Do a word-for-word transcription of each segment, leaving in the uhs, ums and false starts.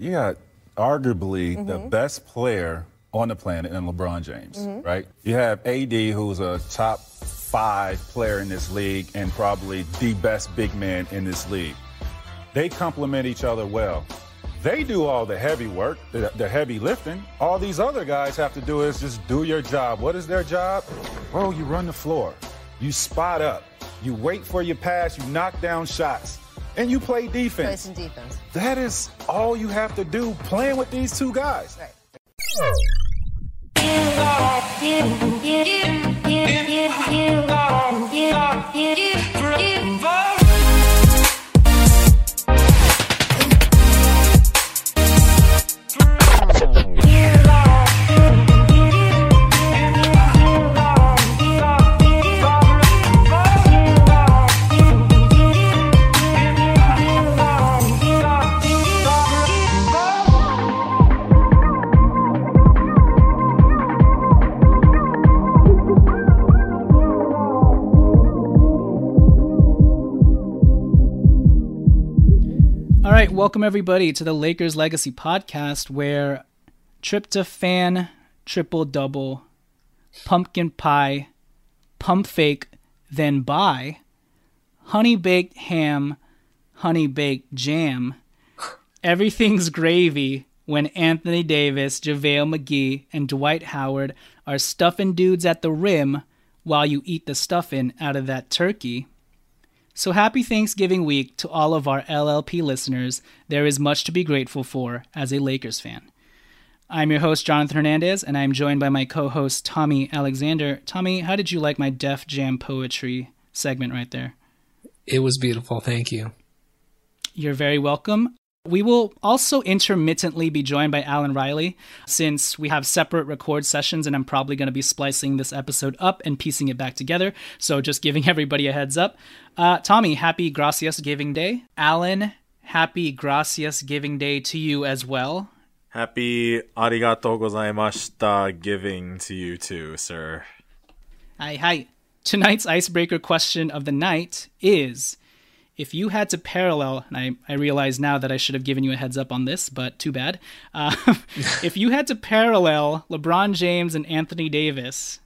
You got arguably mm-hmm. the best player on the planet in LeBron James, mm-hmm. right? You have A D, who's a top five player in this league and probably the best big man in this league. They complement each other well. They do all the heavy work, the, the heavy lifting. All these other guys have to do is just do your job. What is their job? Well, you run the floor. You spot up. You wait for your pass. You knock down shots. And you play defense. Play some defense. That is all you have to do playing with these two guys. Right. All right, welcome everybody to the Lakers Legacy Podcast, where tryptophan, triple-double, pumpkin pie, pump fake, then buy, honey-baked ham, honey-baked jam, everything's gravy when Anthony Davis, JaVale McGee, and Dwight Howard are stuffing dudes at the rim while you eat the stuffing out of that turkey. So happy Thanksgiving week to all of our L L P listeners. There is much to be grateful for as a Lakers fan. I'm your host, Jonathan Hernandez, and I'm joined by my co-host, Tommy Alexander. Tommy, how did you like my Def Jam poetry segment right there? It was beautiful. Thank you. You're very welcome. We will also intermittently be joined by Alan Riley, since we have separate record sessions and I'm probably going to be splicing this episode up and piecing it back together. So just giving everybody a heads up. Uh, Tommy, happy Gracias Giving Day. Alan, happy Gracias Giving Day to you as well. Happy Arigato gozaimashita giving to you too, sir. Hi, hi. Tonight's icebreaker question of the night is... if you had to parallel, and I, I realize now that I should have given you a heads up on this, but too bad. Uh, if you had to parallel LeBron James and Anthony Davis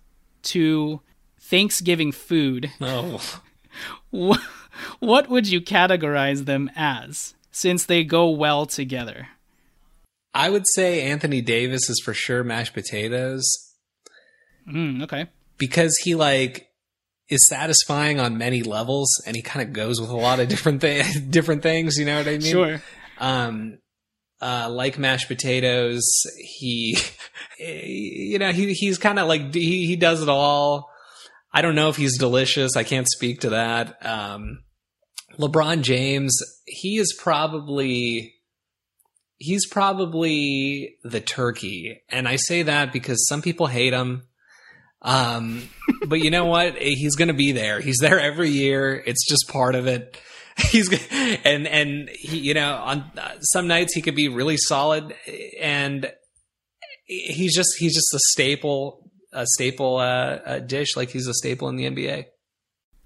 to Thanksgiving food, oh. what, what would you categorize them as, since they go well together? I would say Anthony Davis is for sure mashed potatoes. Mm, okay. Because he like... is satisfying on many levels, and he kind of goes with a lot of different things, different things. You know what I mean? Sure. Um, uh, like mashed potatoes, he, you know, he, he's kind of like, he, he does it all. I don't know if he's delicious. I can't speak to that. Um, LeBron James, he is probably, he's probably the turkey. And I say that because some people hate him. Um, but you know what? He's going to be there. He's there every year. It's just part of it. He's gonna, and, and he, you know, on some nights he could be really solid, and he's just, he's just a staple, a staple, uh, a dish. Like he's a staple in the N B A.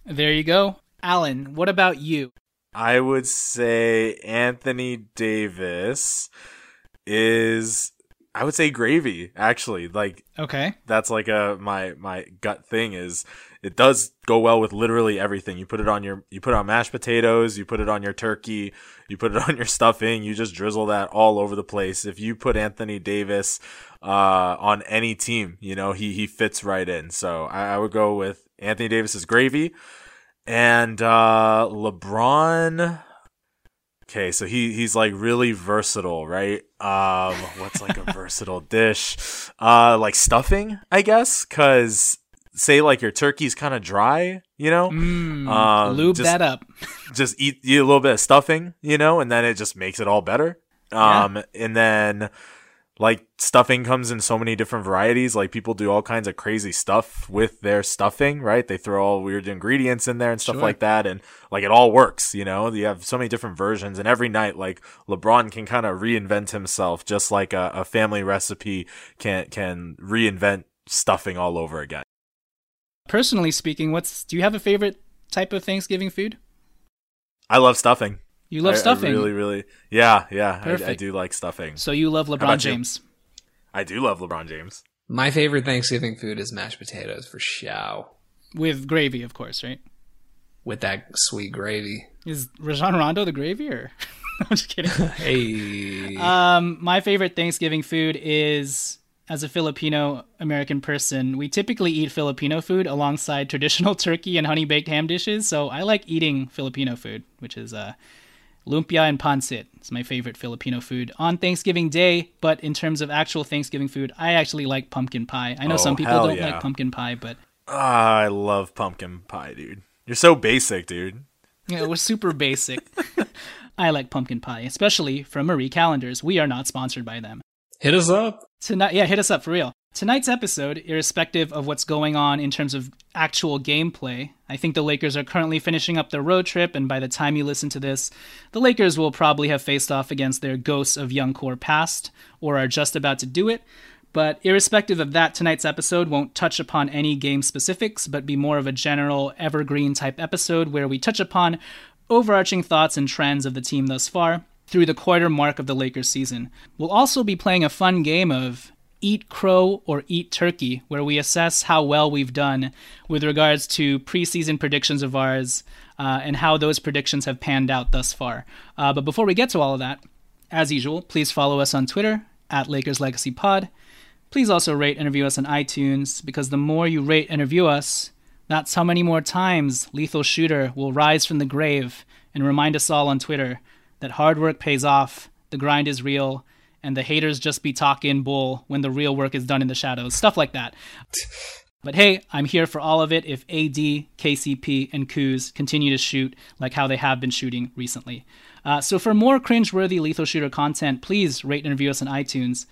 There you go. Alan, what about you? I would say Anthony Davis is I would say gravy, actually. Like, okay, that's like a my my gut thing is it does go well with literally everything. You put it on your you put it on mashed potatoes, you put it on your turkey, you put it on your stuffing. You just drizzle that all over the place. If you put Anthony Davis uh, on any team, you know he he fits right in. So I, I would go with Anthony Davis's gravy and uh, LeBron. Okay, so he he's like really versatile, right? Um, what's like a versatile dish? Uh, like stuffing, I guess, because say like your turkey's kind of dry, you know. Mm, um, lube just, that up. just eat eat a little bit of stuffing, you know, and then it just makes it all better. Um, yeah. And then like stuffing comes in so many different varieties. Like people do all kinds of crazy stuff with their stuffing, right? They throw all weird ingredients in there and stuff sure. like that. And like it all works, you know, you have so many different versions, and every night, like LeBron can kind of reinvent himself, just like a, a family recipe can, can reinvent stuffing all over again. Personally speaking, what's, do you have a favorite type of Thanksgiving food? I love stuffing. You love I, stuffing. I really, really. Yeah, yeah. I, I do like stuffing. So you love LeBron James. You? I do love LeBron James. My favorite Thanksgiving food is mashed potatoes for show. With gravy, of course, right? With that sweet gravy. Is Rajon Rondo the gravy or? I'm just kidding. Hey. Um, my favorite Thanksgiving food is, as a Filipino-American person, we typically eat Filipino food alongside traditional turkey and honey-baked ham dishes. So I like eating Filipino food, which is... Uh, lumpia and pancit is my favorite Filipino food on Thanksgiving Day, but in terms of actual Thanksgiving food, I actually like pumpkin pie. I know oh, some people don't yeah. like pumpkin pie, but... Uh, I love pumpkin pie, dude. You're so basic, dude. Yeah, we're super basic. I like pumpkin pie, especially from Marie Callender's. We are not sponsored by them. Hit us up. Tonight, yeah, hit us up, for real. Tonight's episode, irrespective of what's going on in terms of actual gameplay, I think the Lakers are currently finishing up their road trip, and by the time you listen to this, the Lakers will probably have faced off against their ghosts of young core past, or are just about to do it. But irrespective of that, tonight's episode won't touch upon any game specifics, but be more of a general evergreen type episode where we touch upon overarching thoughts and trends of the team thus far through the quarter mark of the Lakers season. We'll also be playing a fun game of Eat Crow or Eat Turkey, where we assess how well we've done with regards to preseason predictions of ours uh, and how those predictions have panned out thus far. Uh, but before we get to all of that, as usual, please follow us on Twitter at Lakers Legacy Pod. Please also rate and review us on iTunes, because the more you rate and review us, that's how many more times Lethal Shooter will rise from the grave and remind us all on Twitter that hard work pays off, the grind is real, and the haters just be talking bull when the real work is done in the shadows. Stuff like that. But hey, I'm here for all of it if A D, K C P, and Kuz continue to shoot like how they have been shooting recently. Uh, so for more cringeworthy Lethal Shooter content, please rate and review us on iTunes.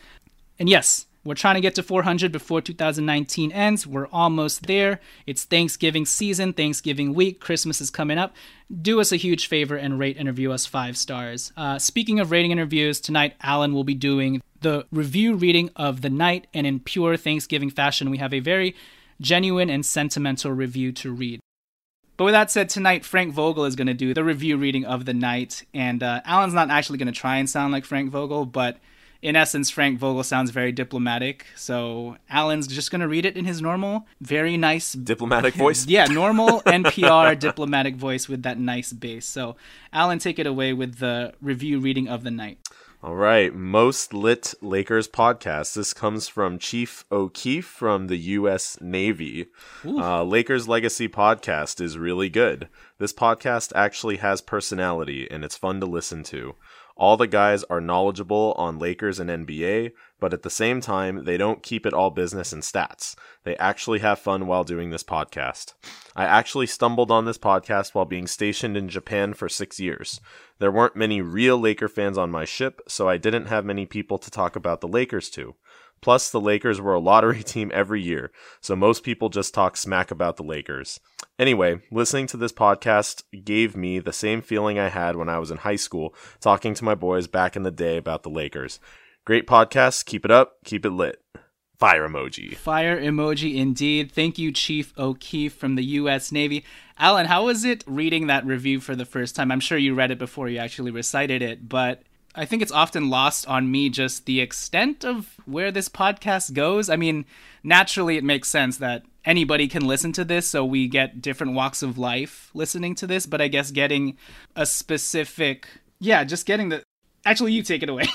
And yes, we're trying to get to four hundred before two thousand nineteen ends. We're almost there. It's Thanksgiving season, Thanksgiving week. Christmas is coming up. Do us a huge favor and rate and review us five stars. Uh, speaking of rating and reviews, tonight Alan will be doing the review reading of the night, and in pure Thanksgiving fashion, we have a very genuine and sentimental review to read. But with that said, tonight Frank Vogel is going to do the review reading of the night, and uh, Alan's not actually going to try and sound like Frank Vogel, but... in essence, Frank Vogel sounds very diplomatic, so Alan's just going to read it in his normal, very nice... diplomatic voice? Yeah, normal N P R diplomatic voice with that nice bass. So, Alan, take it away with the review reading of the night. All right, Most Lit Lakers Podcast. This comes from Chief O'Keefe from the U S Navy. Uh, Lakers Legacy Podcast is really good. This podcast actually has personality, and it's fun to listen to. All the guys are knowledgeable on Lakers and N B A, but at the same time, they don't keep it all business and stats. They actually have fun while doing this podcast. I actually stumbled on this podcast while being stationed in Japan for six years. There weren't many real Laker fans on my ship, so I didn't have many people to talk about the Lakers to. Plus, the Lakers were a lottery team every year, so most people just talk smack about the Lakers. Anyway, listening to this podcast gave me the same feeling I had when I was in high school, talking to my boys back in the day about the Lakers. Great podcast. Keep it up. Keep it lit. Fire emoji. Fire emoji indeed. Thank you, Chief O'Keefe from the U S Navy. Alan, how was it reading that review for the first time? I'm sure you read it before you actually recited it, but... I think it's often lost on me just the extent of where this podcast goes. I mean, naturally, it makes sense that anybody can listen to this, so we get different walks of life listening to this. But I guess getting a specific... Yeah, just getting the... Actually, you take it away.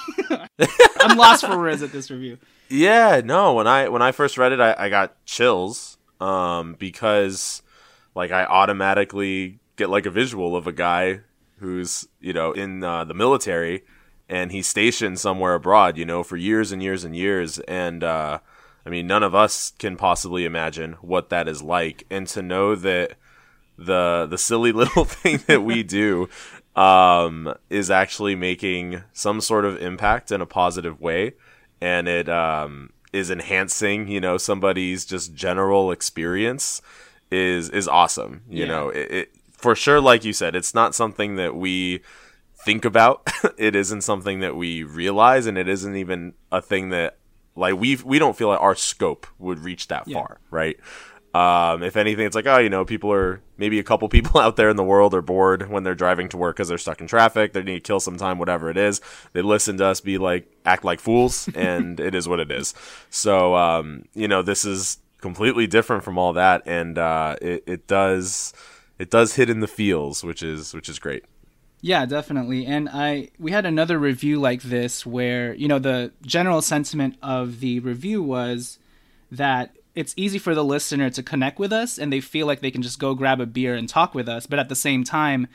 I'm lost for words at this review. Yeah, no, when I when I first read it, I, I got chills um, because like I automatically get like a visual of a guy who's, you know, in uh, the military and he's stationed somewhere abroad, you know, for years and years and years. And uh, I mean, none of us can possibly imagine what that is like. And to know that the the silly little thing that we do um, is actually making some sort of impact in a positive way. And it um, is enhancing, you know, somebody's just general experience is is awesome. You yeah. know, it, it for sure, like you said, it's not something that we think about. It isn't something that we realize. And it isn't even a thing that like we we don't feel like our scope would reach that yeah. far. Right. Um, if anything, it's like, oh, you know, people are maybe a couple people out there in the world are bored when they're driving to work because they're stuck in traffic. They need to kill some time, whatever it is. They listen to us be like, act like fools, and it is what it is. So, um, you know, this is completely different from all that. And uh, it, it does it does hit in the feels, which is which is great. Yeah, definitely. And I we had another review like this where, you know, the general sentiment of the review was that it's easy for the listener to connect with us and they feel like they can just go grab a beer and talk with us. But at the same time,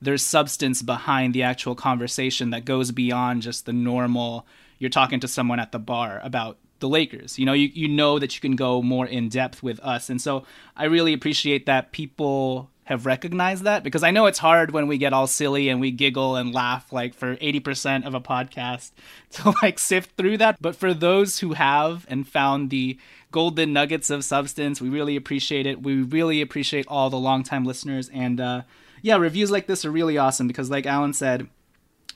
there's substance behind the actual conversation that goes beyond just the normal. You're talking to someone at the bar about the Lakers. You know, you, you know that you can go more in depth with us. And so I really appreciate that people have recognized that, because I know it's hard when we get all silly and we giggle and laugh like for eighty percent of a podcast to like sift through that. But for those who have and found the golden nuggets of substance, we really appreciate it. We really appreciate all the longtime listeners. And uh, yeah, reviews like this are really awesome because, like Alan said,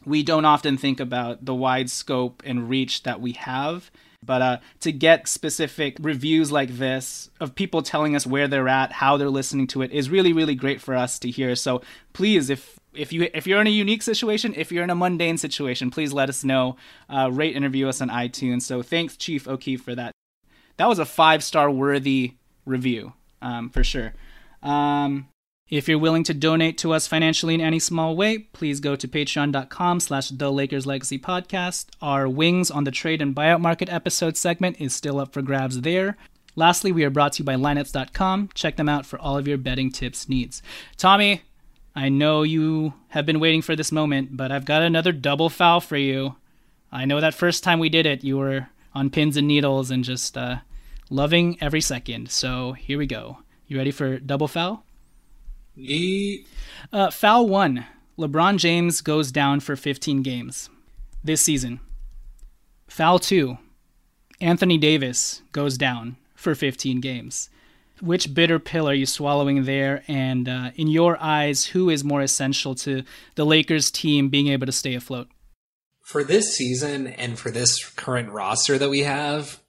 we don't often think about the wide scope and reach that we have. But uh, to get specific reviews like this of people telling us where they're at, how they're listening to it is really, really great for us to hear. So please, if if you if you're in a unique situation, if you're in a mundane situation, please let us know. Uh, rate and review us on iTunes. So thanks, Chief O'Keefe, for that. That was a five-star worthy review, um, for sure. Um, if you're willing to donate to us financially in any small way, please go to patreon.com slash The Lakers Legacy Podcast. Our Wings on the Trade and Buyout Market episode segment is still up for grabs there. Lastly, we are brought to you by Line Ups dot com. Check them out for all of your betting tips needs. Tommy, I know you have been waiting for this moment, but I've got another double foul for you. I know that first time we did it, you were on pins and needles and just uh, loving every second. So here we go. You ready for double foul? E- uh, foul one. LeBron James goes down for fifteen games this season. Foul two. Anthony Davis goes down for fifteen games. Which bitter pill are you swallowing there? And uh, in your eyes, who is more essential to the Lakers team being able to stay afloat? For this season and for this current roster that we have,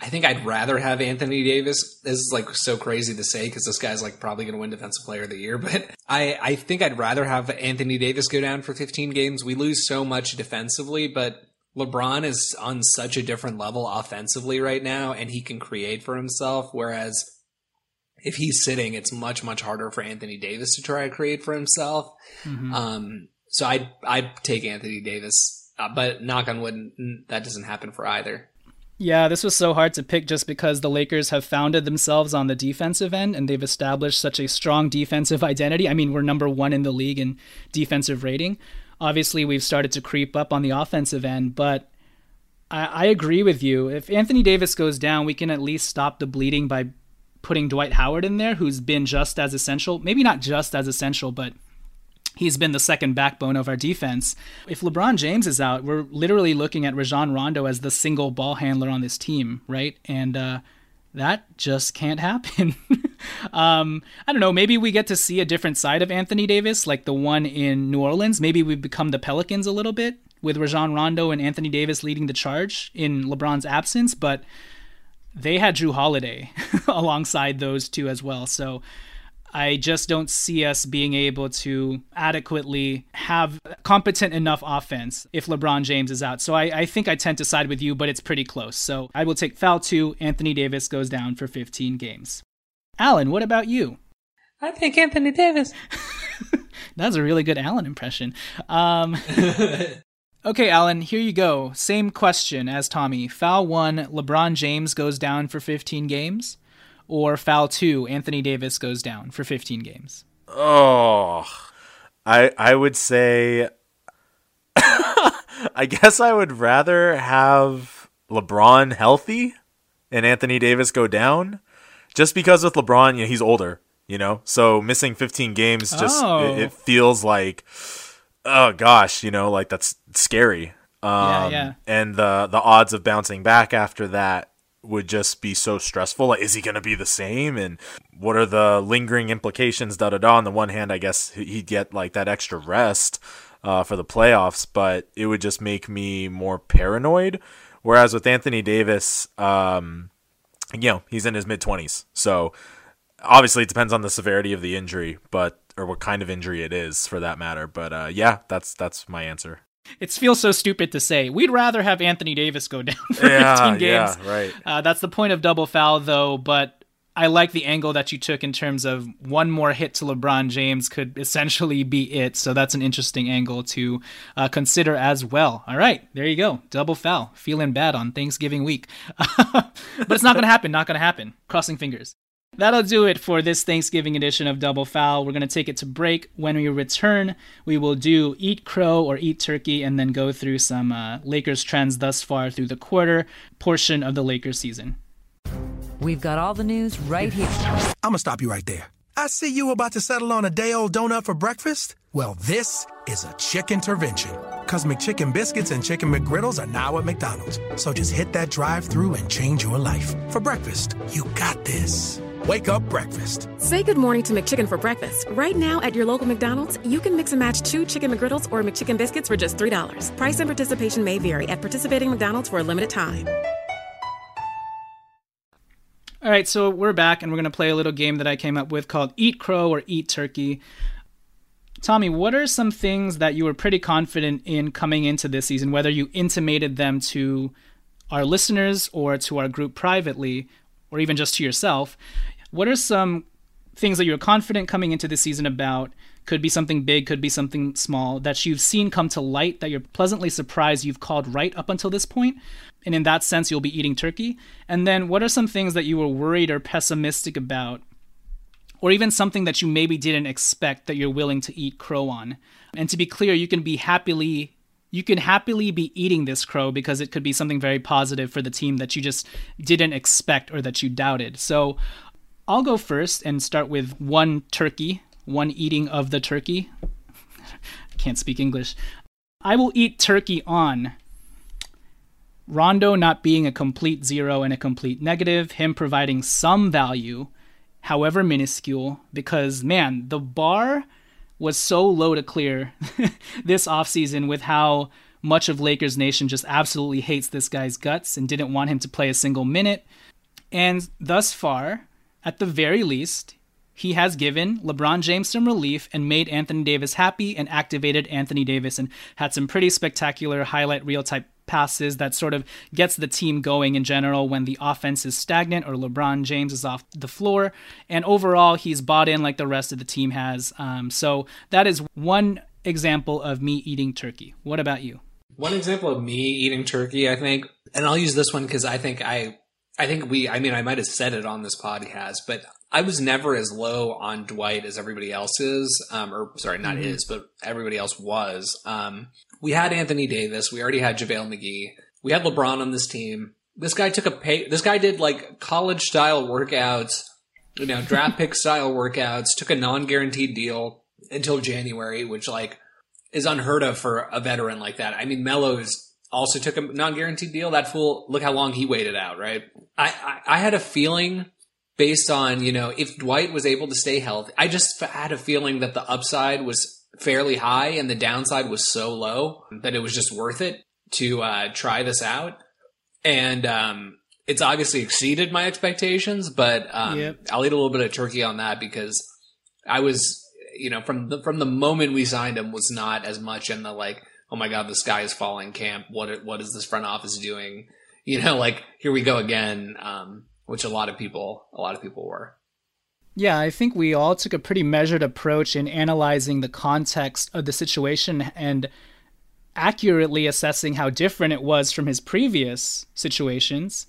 I think I'd rather have Anthony Davis. This is like so crazy to say because this guy's like probably going to win Defensive Player of the Year, but I, I think I'd rather have Anthony Davis go down for fifteen games. We lose so much defensively, but LeBron is on such a different level offensively right now, and he can create for himself, whereas if he's sitting, it's much, much harder for Anthony Davis to try to create for himself. Mm-hmm. Um So I'd, I'd take Anthony Davis, uh, but knock on wood, that doesn't happen for either. Yeah, this was so hard to pick just because the Lakers have founded themselves on the defensive end and they've established such a strong defensive identity. I mean, we're number one in the league in defensive rating. Obviously, we've started to creep up on the offensive end, but I, I agree with you. If Anthony Davis goes down, we can at least stop the bleeding by putting Dwight Howard in there, who's been just as essential. Maybe not just as essential, but he's been the second backbone of our defense. If LeBron James is out, we're literally looking at Rajon Rondo as the single ball handler on this team, right? And uh, that just can't happen. um, I don't know. Maybe we get to see a different side of Anthony Davis, like the one in New Orleans. Maybe we become the Pelicans a little bit with Rajon Rondo and Anthony Davis leading the charge in LeBron's absence. But they had Drew Holiday alongside those two as well. So I just don't see us being able to adequately have competent enough offense if LeBron James is out. So I, I think I tend to side with you, but it's pretty close. So I will take foul two. Anthony Davis goes down for fifteen games. Alan, what about you? I think Anthony Davis. That's a really good Alan impression. Um, okay, Alan, here you go. Same question as Tommy. Foul one, LeBron James goes down for fifteen games. Or foul two, Anthony Davis goes down for fifteen games. Oh, I I would say, I guess I would rather have LeBron healthy and Anthony Davis go down, just because with LeBron, you know, he's older, you know, so missing fifteen games, just oh. it, it feels like, oh gosh, you know, like that's scary. Um, yeah, yeah. And the the odds of bouncing back after that would just be so stressful. Like, is he going to be the same? And what are the lingering implications? Da da da. On the one hand, I guess he'd get like that extra rest uh, for the playoffs, but it would just make me more paranoid. Whereas with Anthony Davis, um, you know, he's in his mid twenties, so obviously it depends on the severity of the injury, but or what kind of injury it is, for that matter. But uh, yeah, that's that's my answer. It feels so stupid to say. We'd rather have Anthony Davis go down for yeah, fifteen games. Yeah, right. Uh, that's the point of double foul, though. But I like the angle that you took in terms of one more hit to LeBron James could essentially be it. So that's an interesting angle to uh, consider as well. All right. There you go. Double foul. Feeling bad on Thanksgiving week. But it's not going to happen. Not going to happen. Crossing fingers. That'll do it for this Thanksgiving edition of Double Foul. We're going to take it to break. When we return, we will do Eat Crow or Eat Turkey and then go through some uh, Lakers trends thus far through the quarter portion of the Lakers season. We've got all the news right here. I'm going to stop you right there. I see you about to settle on a day-old donut for breakfast. Well, this is a chicken intervention, because McChicken biscuits and Chicken McGriddles are now at McDonald's. So just hit that drive-thru and change your life. For breakfast, you got this. Wake up breakfast. Say good morning to McChicken for breakfast. Right now at your local McDonald's, you can mix and match two Chicken McGriddles or McChicken biscuits for just three dollars. Price and participation may vary at participating McDonald's for a limited time. All right, so we're back, and we're going to play a little game that I came up with called Eat Crow or Eat Turkey. Tommy, what are some things that you were pretty confident in coming into this season, whether you intimated them to our listeners or to our group privately or even just to yourself? What are some things that you're confident coming into the season about? Could be something big, could be something small, that you've seen come to light, that you're pleasantly surprised you've called right up until this point. And in that sense, you'll be eating turkey. And then what are some things that you were worried or pessimistic about, or even something that you maybe didn't expect that you're willing to eat crow on? And to be clear, you can be happily... You can happily be eating this crow because it could be something very positive for the team that you just didn't expect or that you doubted. So I'll go first and start with one turkey, one eating of the turkey. I can't speak English. I will eat turkey on Rondo not being a complete zero and a complete negative, him providing some value, however minuscule, because, man, the bar was so low to clear this offseason with how much of Lakers Nation just absolutely hates this guy's guts and didn't want him to play a single minute. And thus far, at the very least, he has given LeBron James some relief and made Anthony Davis happy and activated Anthony Davis and had some pretty spectacular highlight reel type passes that sort of gets the team going in general when the offense is stagnant or LeBron James is off the floor. And overall, he's bought in like the rest of the team has. Um, so that is one example of me eating turkey. What about you? One example of me eating turkey, I think, and I'll use this one because I think I, I think we, I mean, I might have said it on this podcast, but I was never as low on Dwight as everybody else is, um, or sorry, not mm-hmm. is, but everybody else was. Um, We had Anthony Davis. We already had JaVale McGee. We had LeBron on this team. This guy took a pay. This guy did like college style workouts, you know, draft pick style workouts, took a non-guaranteed deal until January, which like is unheard of for a veteran like that. I mean, Melo's also took a non-guaranteed deal. That fool, look how long he waited out, right? I, I, I had a feeling based on, you know, if Dwight was able to stay healthy, I just had a feeling that the upside was fairly high and the downside was so low that it was just worth it to uh, try this out. And um, it's obviously exceeded my expectations, but um, yep. I'll eat a little bit of turkey on that because I was, you know, from the, from the moment we signed him was not as much in the like, oh my God, the sky is falling camp. What, what is this front office doing? You know, like, here we go again, um, which a lot of people, a lot of people were. Yeah, I think we all took a pretty measured approach in analyzing the context of the situation and accurately assessing how different it was from his previous situations,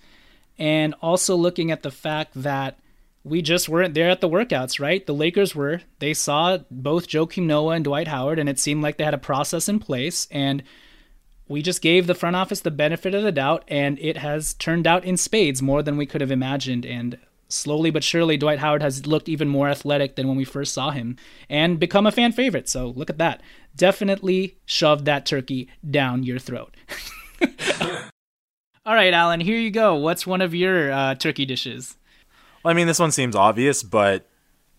and also looking at the fact that we just weren't there at the workouts, right? The Lakers were. They saw both Joakim Noah and Dwight Howard, and it seemed like they had a process in place, and we just gave the front office the benefit of the doubt, and it has turned out in spades more than we could have imagined, and slowly but surely, Dwight Howard has looked even more athletic than when we first saw him and become a fan favorite. So look at that. Definitely shove that turkey down your throat. All right, Alan, here you go. What's one of your uh, turkey dishes? Well, I mean, this one seems obvious, but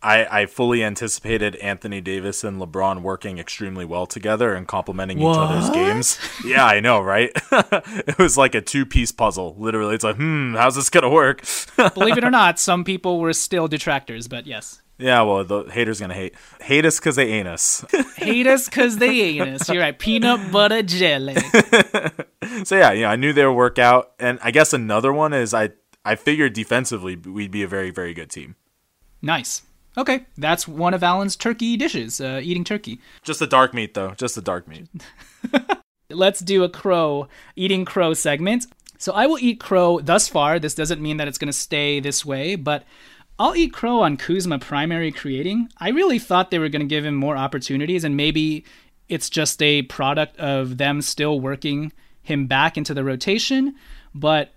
I, I fully anticipated Anthony Davis and LeBron working extremely well together and complementing what? each other's games. Yeah, I know, right? It was like a two-piece puzzle, literally. It's like, hmm, how's this going to work? Believe it or not, some people were still detractors, but yes. Yeah, well, the haters going to hate. Hate us because they ain't us. Hate us because they ain't us. You're right. Peanut butter jelly. So, yeah, you know, I knew their workout. And I guess another one is I, I figured defensively we'd be a very, very good team. Nice. Okay, that's one of Alan's turkey dishes, uh, eating turkey. Just the dark meat, though. Just the dark meat. Let's do a crow, eating crow segment. So I will eat crow thus far. This doesn't mean that it's going to stay this way, but I'll eat crow on Kuzma primary creating. I really thought they were going to give him more opportunities, and maybe it's just a product of them still working him back into the rotation. But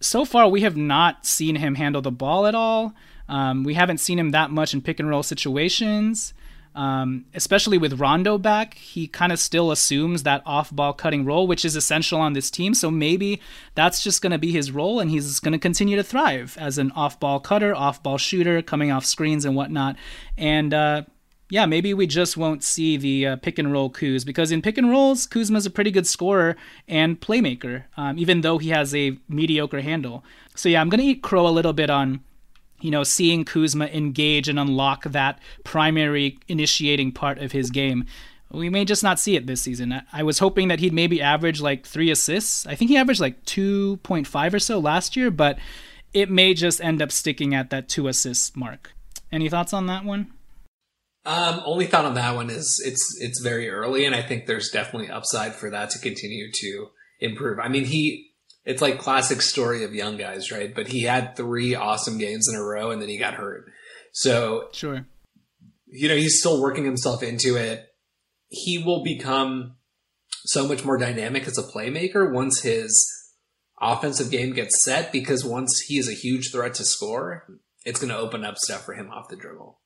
so far, we have not seen him handle the ball at all. Um, we haven't seen him that much in pick and roll situations, um, especially with Rondo back. He kind of still assumes that off-ball cutting role, which is essential on this team. So maybe that's just going to be his role, and he's going to continue to thrive as an off-ball cutter, off-ball shooter, coming off screens and whatnot. And uh, yeah, maybe we just won't see the uh, pick and roll Kuz, because in pick and rolls, Kuzma's a pretty good scorer and playmaker, um, even though he has a mediocre handle. So yeah, I'm going to eat crow a little bit on, you know, seeing Kuzma engage and unlock that primary initiating part of his game. We may just not see it this season. I was hoping that he'd maybe average like three assists. I think he averaged like two point five or so last year, but it may just end up sticking at that two assists mark. Any thoughts on that one? Um, only thought on that one is it's it's very early, and I think there's definitely upside for that to continue to improve. I mean, he... It's like classic story of young guys, right? But he had three awesome games in a row, and then he got hurt. So, sure, you know, he's still working himself into it. He will become so much more dynamic as a playmaker once his offensive game gets set, because once he is a huge threat to score, it's going to open up stuff for him off the dribble.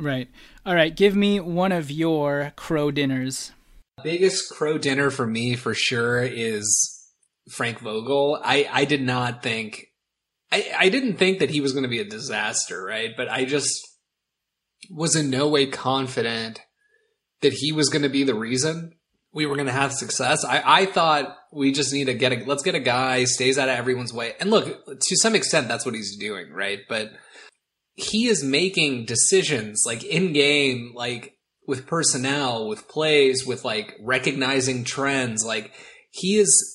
Right. All right. Give me one of your crow dinners. Biggest crow dinner for me, for sure, is Frank Vogel. I, I did not think, I, I didn't think that he was going to be a disaster, right? But I just was in no way confident that he was going to be the reason we were going to have success. I, I thought we just need to get a, let's get a guy, stays out of everyone's way. And look, to some extent, that's what he's doing, right? But he is making decisions like in game, like with personnel, with plays, with like recognizing trends. Like he is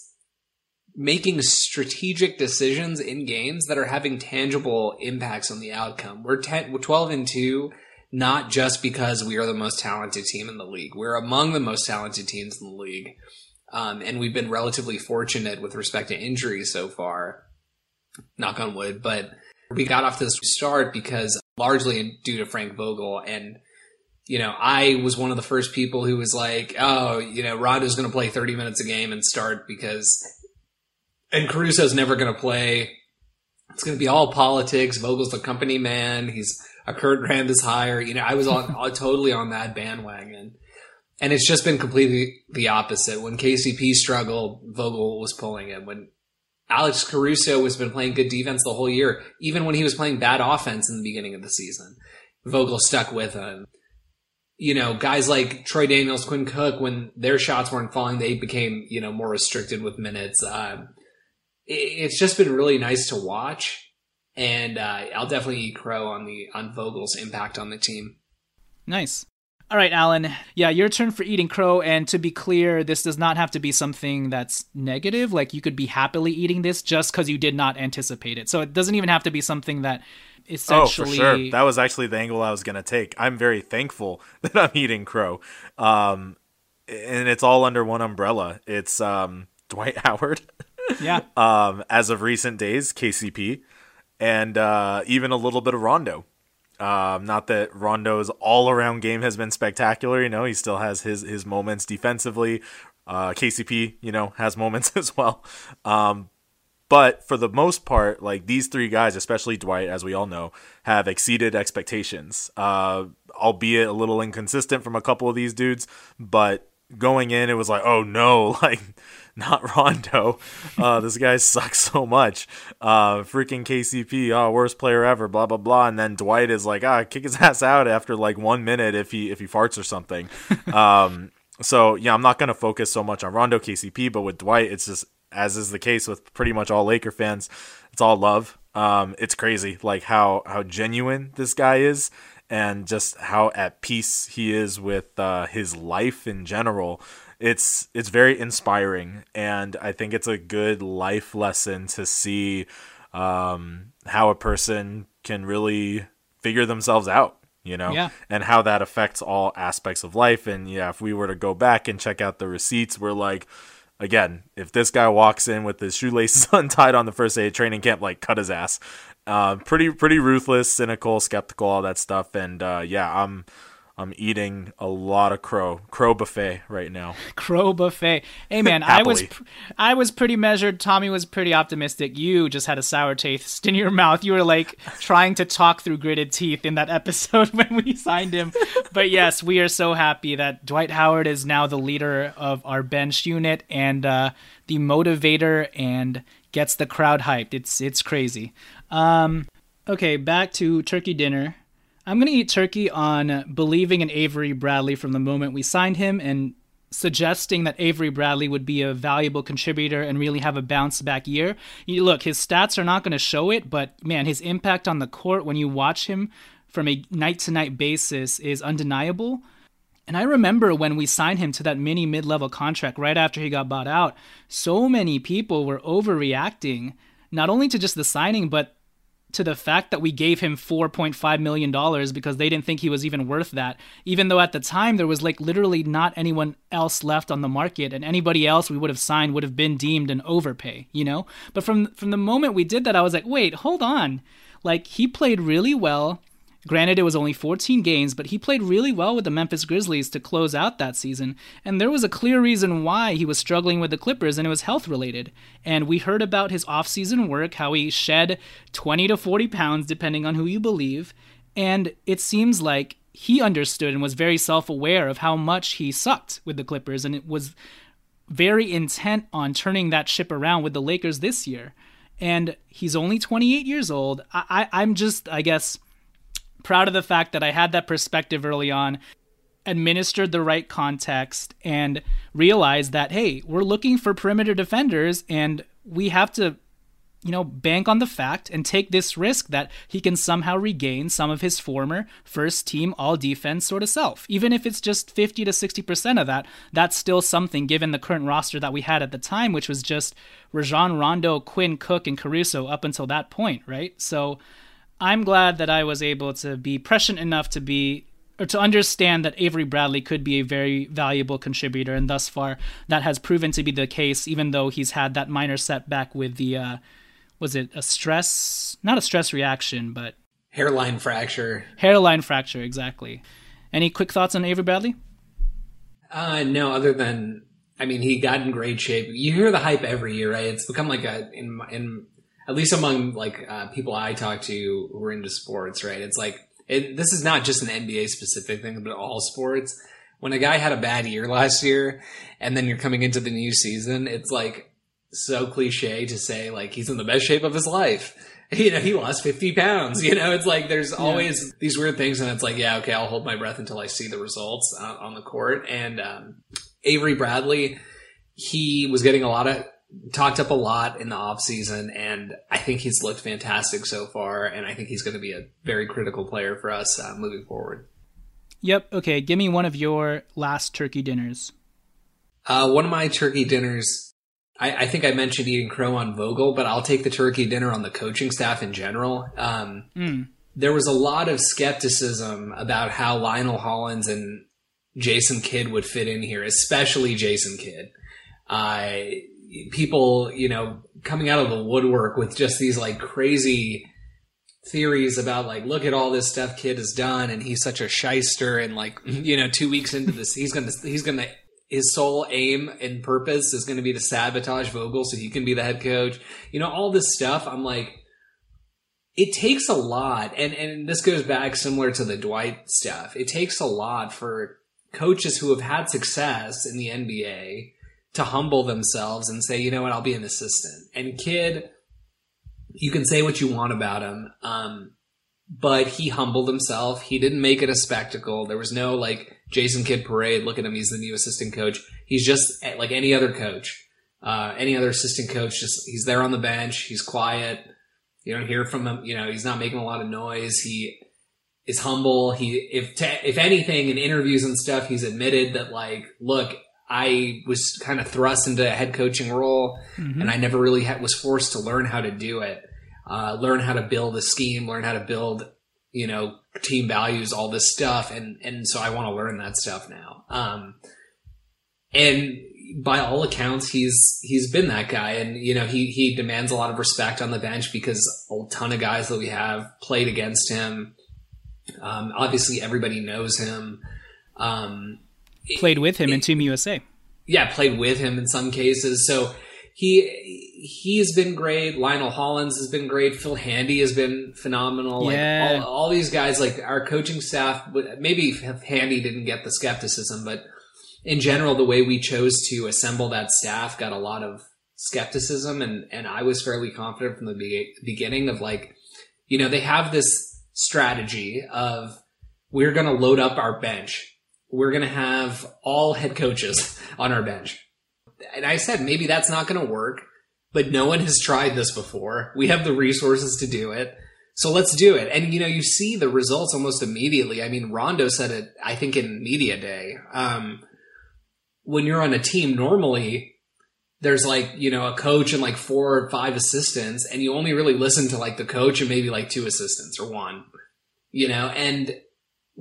making strategic decisions in games that are having tangible impacts on the outcome. We're, ten, we're twelve and two, not just because we are the most talented team in the league. We're among the most talented teams in the league. Um, and we've been relatively fortunate with respect to injuries so far, knock on wood. But we got off to this start because largely due to Frank Vogel. And, you know, I was one of the first people who was like, oh, you know, Rondo's going to play thirty minutes a game and start because... And Caruso's never going to play. It's going to be all politics. Vogel's the company man. He's a Kurt Rand is higher. You know, I was on, totally on that bandwagon. And it's just been completely the opposite. When K C P struggled, Vogel was pulling him. When Alex Caruso has been playing good defense the whole year, even when he was playing bad offense in the beginning of the season, Vogel stuck with him. You know, guys like Troy Daniels, Quinn Cook, when their shots weren't falling, they became, you know, more restricted with minutes. Um, It's just been really nice to watch, and uh, I'll definitely eat crow on the on Vogel's impact on the team. Nice. All right, Alan. Yeah, your turn for eating crow. And to be clear, this does not have to be something that's negative. Like, you could be happily eating this just because you did not anticipate it. So it doesn't even have to be something that essentially... Oh, for sure. That was actually the angle I was going to take. I'm very thankful that I'm eating crow. Um, and it's all under one umbrella. It's um, Dwight Howard. Yeah. um, as of recent days, K C P. And uh, even a little bit of Rondo. Um, not that Rondo's all-around game has been spectacular. You know, he still has his his moments defensively. Uh, K C P, you know, has moments as well. Um, but for the most part, like, these three guys, especially Dwight, as we all know, have exceeded expectations. Uh, albeit a little inconsistent from a couple of these dudes, but going in, it was like, oh no, like, not Rondo. Uh, this guy sucks so much. Uh, freaking K C P, oh, worst player ever, blah, blah, blah. And then Dwight is like, ah, kick his ass out after like one minute if he if he farts or something. um, so, yeah, I'm not going to focus so much on Rondo, K C P, but with Dwight, it's just, as is the case with pretty much all Laker fans, it's all love. Um, it's crazy, like, how, how genuine this guy is. And just how at peace he is with uh, his life in general. It's it's very inspiring, and I think it's a good life lesson to see um, how a person can really figure themselves out, you know, yeah. And how that affects all aspects of life. And yeah, if we were to go back and check out the receipts, we're like, again, if this guy walks in with his shoelaces untied on the first day of training camp, like, cut his ass. Uh, pretty, pretty ruthless, cynical, skeptical, all that stuff, and uh, yeah, I'm, I'm eating a lot of crow, crow buffet right now. Crow buffet. Hey man, I was, I was pretty measured. Tommy was pretty optimistic. You just had a sour taste in your mouth. You were like trying to talk through gritted teeth in that episode when we signed him. But yes, we are so happy that Dwight Howard is now the leader of our bench unit and uh, the motivator and gets the crowd hyped. It's it's crazy. Um, okay, back to turkey dinner. I'm going to eat turkey on believing in Avery Bradley from the moment we signed him and suggesting that Avery Bradley would be a valuable contributor and really have a bounce back year. You, look, his stats are not going to show it, but man, his impact on the court when you watch him from a night-to-night basis is undeniable. And I remember when we signed him to that mini mid-level contract right after he got bought out, so many people were overreacting, not only to just the signing, but to the fact that we gave him four point five million dollars because they didn't think he was even worth that, even though at the time there was like literally not anyone else left on the market, and anybody else we would have signed would have been deemed an overpay, you know? But from from the moment we did that, I was like, wait, hold on. Like, he played really well. Granted, it was only fourteen games, but he played really well with the Memphis Grizzlies to close out that season. And there was a clear reason why he was struggling with the Clippers, and it was health-related. And we heard about his off-season work, how he shed twenty to forty pounds, depending on who you believe. And it seems like he understood and was very self-aware of how much he sucked with the Clippers, and it was very intent on turning that ship around with the Lakers this year. And he's only twenty-eight years old. I, I, I'm just, I guess... proud of the fact that I had that perspective early on, administered the right context, and realized that, hey, we're looking for perimeter defenders, and we have to, you know, bank on the fact and take this risk that he can somehow regain some of his former first team all defense sort of self. Even if it's just fifty to sixty percent of that, that's still something given the current roster that we had at the time, which was just Rajon Rondo, Quinn Cook, and Caruso up until that point, right? So I'm glad that I was able to be prescient enough to be, or to understand that Avery Bradley could be a very valuable contributor, and thus far that has proven to be the case. Even though he's had that minor setback with the, uh, was it a stress? Not a stress reaction, but hairline fracture. Hairline fracture, exactly. Any quick thoughts on Avery Bradley? Uh, no, other than I mean, he got in great shape. You hear the hype every year, right? It's become like a in in. At least among like uh, people I talk to who are into sports, right? It's like, it, this is not just an N B A specific thing, but all sports. When a guy had a bad year last year and then you're coming into the new season, it's like so cliche to say like, he's in the best shape of his life. You know, he lost fifty pounds, you know, it's like, there's always yeah. these weird things. And it's like, yeah, okay, I'll hold my breath until I see the results uh, on the court. And um, Avery Bradley, he was getting a lot of, talked up a lot in the offseason, and I think he's looked fantastic so far, and I think he's going to be a very critical player for us uh, moving forward. Yep. Okay. Give me one of your last turkey dinners. Uh, one of my turkey dinners, I, I think I mentioned eating crow on Vogel, but I'll take the turkey dinner on the coaching staff in general. Um, mm. There was a lot of skepticism about how Lionel Hollins and Jason Kidd would fit in here, especially Jason Kidd. Uh, people, you know, coming out of the woodwork with just these like crazy theories about like, look at all this stuff Kidd has done, and he's such a shyster, and like, you know, two weeks into this, he's gonna he's gonna his sole aim and purpose is gonna be to sabotage Vogel so he can be the head coach. You know, all this stuff. I'm like, it takes a lot, and and this goes back similar to the Dwight stuff. It takes a lot for coaches who have had success in the N B A to humble themselves and say, you know what, I'll be an assistant. And Kidd, you can say what you want about him, um, but he humbled himself. He didn't make it a spectacle. There was no like Jason Kidd parade. Look at him. He's the new assistant coach. He's just like any other coach, uh, any other assistant coach. Just he's there on the bench. He's quiet. You don't hear from him. You know, he's not making a lot of noise. He is humble. He, if, te- if anything in interviews and stuff, he's admitted that like, look, I was kind of thrust into a head coaching role, mm-hmm. and I never really had, was forced to learn how to do it, uh, learn how to build a scheme, learn how to build, you know, team values, all this stuff. And, and so I want to learn that stuff now. Um, and by all accounts, he's, he's been that guy. And, you know, he, he demands a lot of respect on the bench because a ton of guys that we have played against him. Um, obviously everybody knows him. Um, Played with him it, in Team U S A. Yeah, played with him in some cases. So he he's been great. Lionel Hollins has been great. Phil Handy has been phenomenal. Yeah. Like all, all these guys, like our coaching staff, maybe Handy didn't get the skepticism, but in general, the way we chose to assemble that staff got a lot of skepticism. And, and I was fairly confident from the be- beginning of like, you know, they have this strategy of we're going to load up our bench. We're going to have all head coaches on our bench. And I said, maybe that's not going to work, but no one has tried this before. We have the resources to do it. So let's do it. And, you know, you see the results almost immediately. I mean, Rondo said it, I think, in media day. Um, when you're on a team, normally there's like, you know, a coach and like four or five assistants, and you only really listen to like the coach and maybe like two assistants or one, you know, and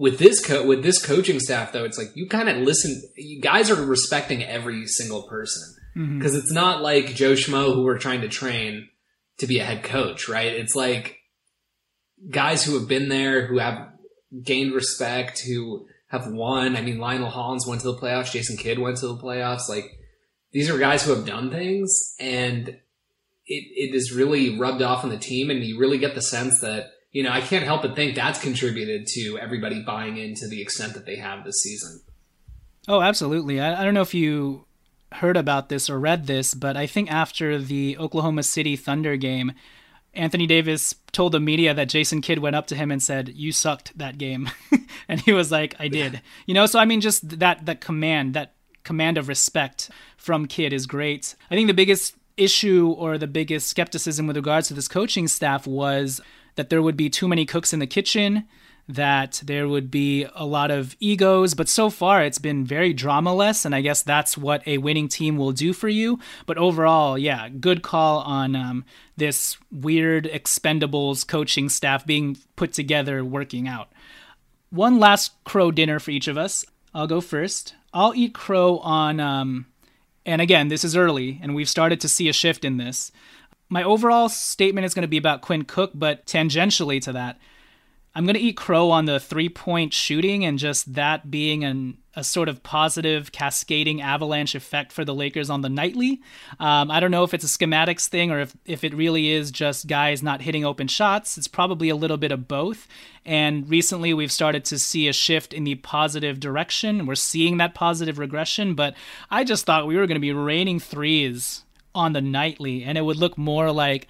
With this co- with this coaching staff, though, it's like you kind of listen. You guys are respecting every single person because mm-hmm. it's not like Joe Schmo who we're trying to train to be a head coach, right? It's like guys who have been there, who have gained respect, who have won. I mean, Lionel Hollins went to the playoffs. Jason Kidd went to the playoffs. Like these are guys who have done things, and it it is really rubbed off on the team, and you really get the sense that, you know, I can't help but think that's contributed to everybody buying in to the extent that they have this season. Oh, absolutely. I, I don't know if you heard about this or read this, but I think after the Oklahoma City Thunder game, Anthony Davis told the media that Jason Kidd went up to him and said, "You sucked that game." And he was like, "I did." You know, so I mean, just that, that command, that command of respect from Kidd is great. I think the biggest issue or the biggest skepticism with regards to this coaching staff was that there would be too many cooks in the kitchen, that there would be a lot of egos, but so far it's been very drama-less, and I guess that's what a winning team will do for you. But overall, yeah, good call on um, this weird Expendables coaching staff being put together, working out. One last crow dinner for each of us. I'll go first. I'll eat crow on, um, and again, this is early, and we've started to see a shift in this. My overall statement is going to be about Quinn Cook, but tangentially to that, I'm going to eat crow on the three-point shooting and just that being an, a sort of positive cascading avalanche effect for the Lakers on the nightly. Um, I don't know if it's a schematics thing or if, if it really is just guys not hitting open shots. It's probably a little bit of both. And recently we've started to see a shift in the positive direction. We're seeing that positive regression, but I just thought we were going to be raining threes on the nightly, and it would look more like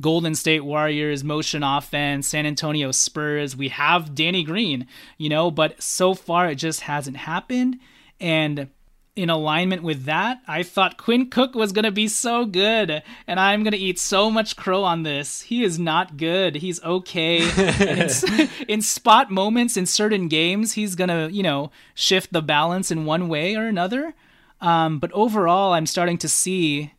Golden State Warriors motion offense, San Antonio Spurs. We have Danny Green, you know, but so far it just hasn't happened. And in alignment with that, I thought Quinn Cook was going to be so good, and I'm going to eat so much crow on this. He is not good. He's okay. in, in spot moments in certain games, he's going to, you know, shift the balance in one way or another. Um, but overall, I'm starting to see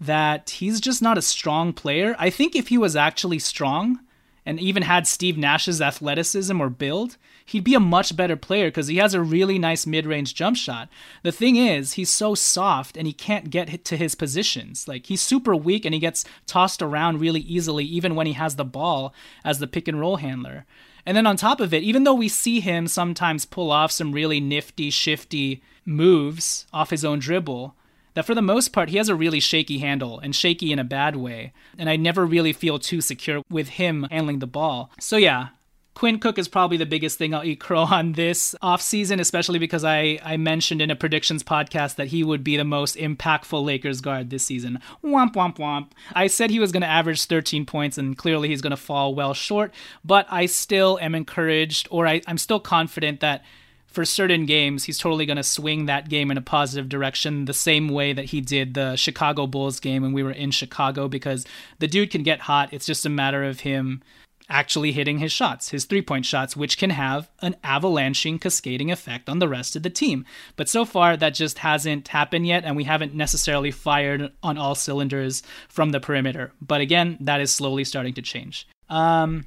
that he's just not a strong player. I think if he was actually strong and even had Steve Nash's athleticism or build, he'd be a much better player because he has a really nice mid-range jump shot. The thing is, he's so soft and he can't get to his positions. Like, he's super weak and he gets tossed around really easily even when he has the ball as the pick and roll handler. And then on top of it, even though we see him sometimes pull off some really nifty, shifty moves off his own dribble, that for the most part, he has a really shaky handle, and shaky in a bad way. And I never really feel too secure with him handling the ball. So yeah, Quinn Cook is probably the biggest thing I'll eat crow on this offseason, especially because I, I mentioned in a predictions podcast that he would be the most impactful Lakers guard this season. Womp, womp, womp. I said he was going to average thirteen points, and clearly he's going to fall well short. But I still am encouraged, or I, I'm still confident that for certain games, he's totally going to swing that game in a positive direction the same way that he did the Chicago Bulls game when we were in Chicago, because the dude can get hot. It's just a matter of him actually hitting his shots, his three-point shots, which can have an avalanching, cascading effect on the rest of the team. But so far, that just hasn't happened yet, and we haven't necessarily fired on all cylinders from the perimeter. But again, that is slowly starting to change. Um,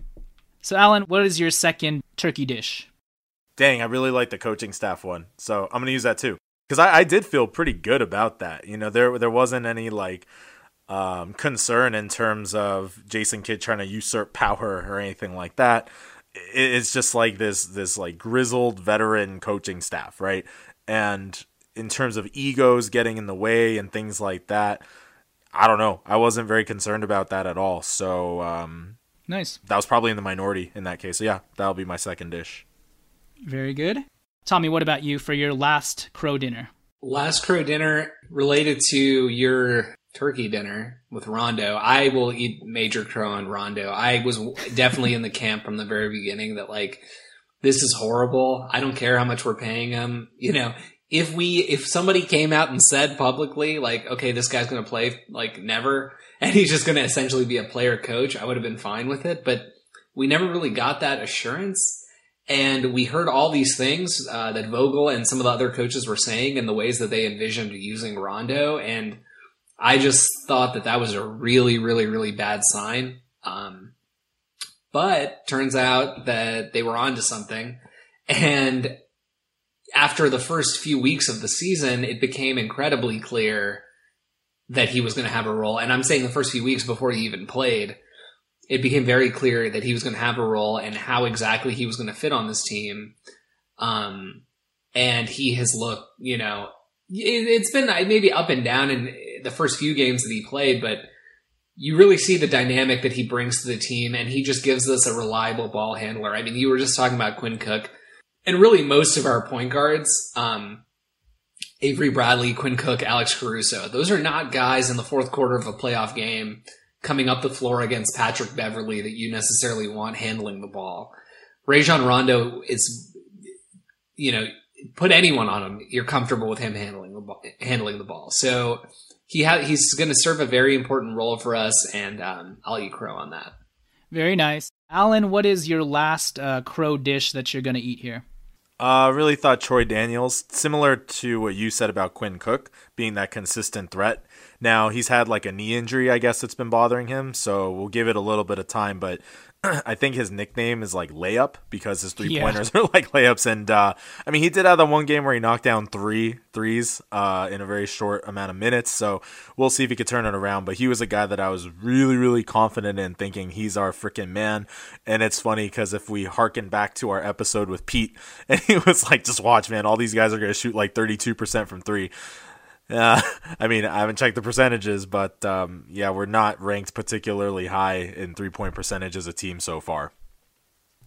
so, Alan, what is your second turkey dish? Dang, I really like the coaching staff one. So I'm going to use that too. Because I, I did feel pretty good about that. You know, there there wasn't any like um, concern in terms of Jason Kidd trying to usurp power or anything like that. It, it's just like this, this like grizzled veteran coaching staff, right? And in terms of egos getting in the way and things like that, I don't know. I wasn't very concerned about that at all. So um, nice. That was probably in the minority in that case. So yeah, that'll be my second dish. Very good. Tommy, what about you for your last crow dinner? Last crow dinner related to your turkey dinner with Rondo. I will eat major crow on Rondo. I was definitely in the camp from the very beginning that like, this is horrible. I don't care how much we're paying him. You know, if we, if somebody came out and said publicly like, okay, this guy's going to play like never, and he's just going to essentially be a player coach, I would have been fine with it. But we never really got that assurance. And we heard all these things uh, that Vogel and some of the other coaches were saying and the ways that they envisioned using Rondo. And I just thought that that was a really, really, really bad sign. Um, but turns out that they were onto something. And after the first few weeks of the season, it became incredibly clear that he was going to have a role. And I'm saying the first few weeks before he even played, it became very clear that he was going to have a role and how exactly he was going to fit on this team. Um, and he has looked, you know, it, it's been maybe up and down in the first few games that he played, but you really see the dynamic that he brings to the team. And he just gives us a reliable ball handler. I mean, you were just talking about Quinn Cook and really most of our point guards, um, Avery Bradley, Quinn Cook, Alex Caruso. Those are not guys in the fourth quarter of a playoff game coming up the floor against Patrick Beverly that you necessarily want handling the ball. Rajon Rondo is, you know, put anyone on him, you're comfortable with him handling the ball, handling the ball. So he ha- he's going to serve a very important role for us. And um, I'll eat crow on that. Very nice. Alan, what is your last uh, crow dish that you're going to eat here? I uh, really thought Troy Daniels, similar to what you said about Quinn Cook, being that consistent threat. Now, he's had like a knee injury, I guess, that's been bothering him, so we'll give it a little bit of time, but I think his nickname is like layup because his three-pointers yeah. are like layups, and uh, I mean, he did have the one game where he knocked down three threes uh, in a very short amount of minutes, so we'll see if he could turn it around, but he was a guy that I was really, really confident in, thinking he's our freaking man, and it's funny because if we hearken back to our episode with Pete, and he was like, just watch, man, all these guys are going to shoot like thirty-two percent from three. Uh, I mean, I haven't checked the percentages, but um, yeah, we're not ranked particularly high in three-point percentage as a team so far.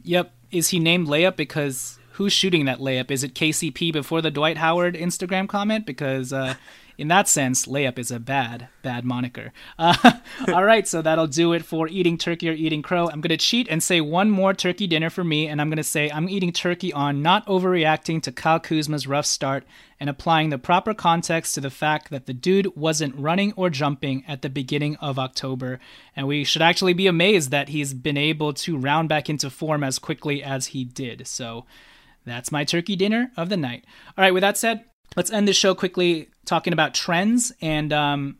Yep. Is he named layup because who's shooting that layup? Is it K C P before the Dwight Howard Instagram comment? Because uh, in that sense, layup is a bad, bad moniker. Uh, all right, so that'll do it for eating turkey or eating crow. I'm going to cheat and say one more turkey dinner for me, and I'm going to say I'm eating turkey on not overreacting to Kyle Kuzma's rough start and applying the proper context to the fact that the dude wasn't running or jumping at the beginning of October. And we should actually be amazed that he's been able to round back into form as quickly as he did. So that's my turkey dinner of the night. All right, with that said, let's end this show quickly talking about trends. And um,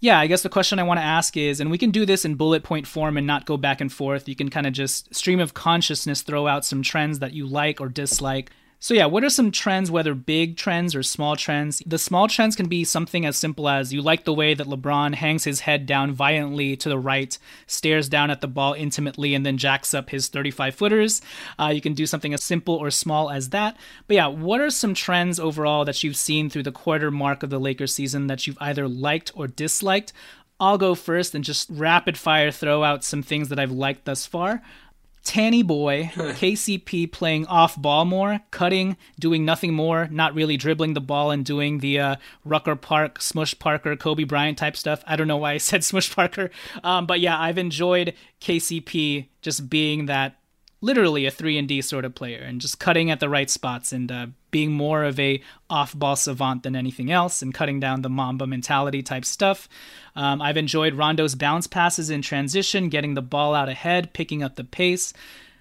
yeah, I guess the question I want to ask is, and we can do this in bullet point form and not go back and forth. You can kind of just stream of consciousness, throw out some trends that you like or dislike. So yeah, what are some trends, whether big trends or small trends? The small trends can be something as simple as you like the way that LeBron hangs his head down violently to the right, stares down at the ball intimately, and then jacks up his thirty-five footers. Uh, you can do something as simple or small as that. But yeah, what are some trends overall that you've seen through the quarter mark of the Lakers season that you've either liked or disliked? I'll go first and just rapid fire throw out some things that I've liked thus far. Tanny boy, K C P playing off ball more, cutting, doing nothing more, not really dribbling the ball and doing the uh, Rucker Park, Smush Parker, Kobe Bryant type stuff. I don't know why I said Smush Parker. Um, but yeah, I've enjoyed K C P just being that literally a three and D sort of player and just cutting at the right spots and uh, being more of a off-ball savant than anything else and cutting down the Mamba mentality type stuff. Um, I've enjoyed Rondo's bounce passes in transition, getting the ball out ahead, picking up the pace.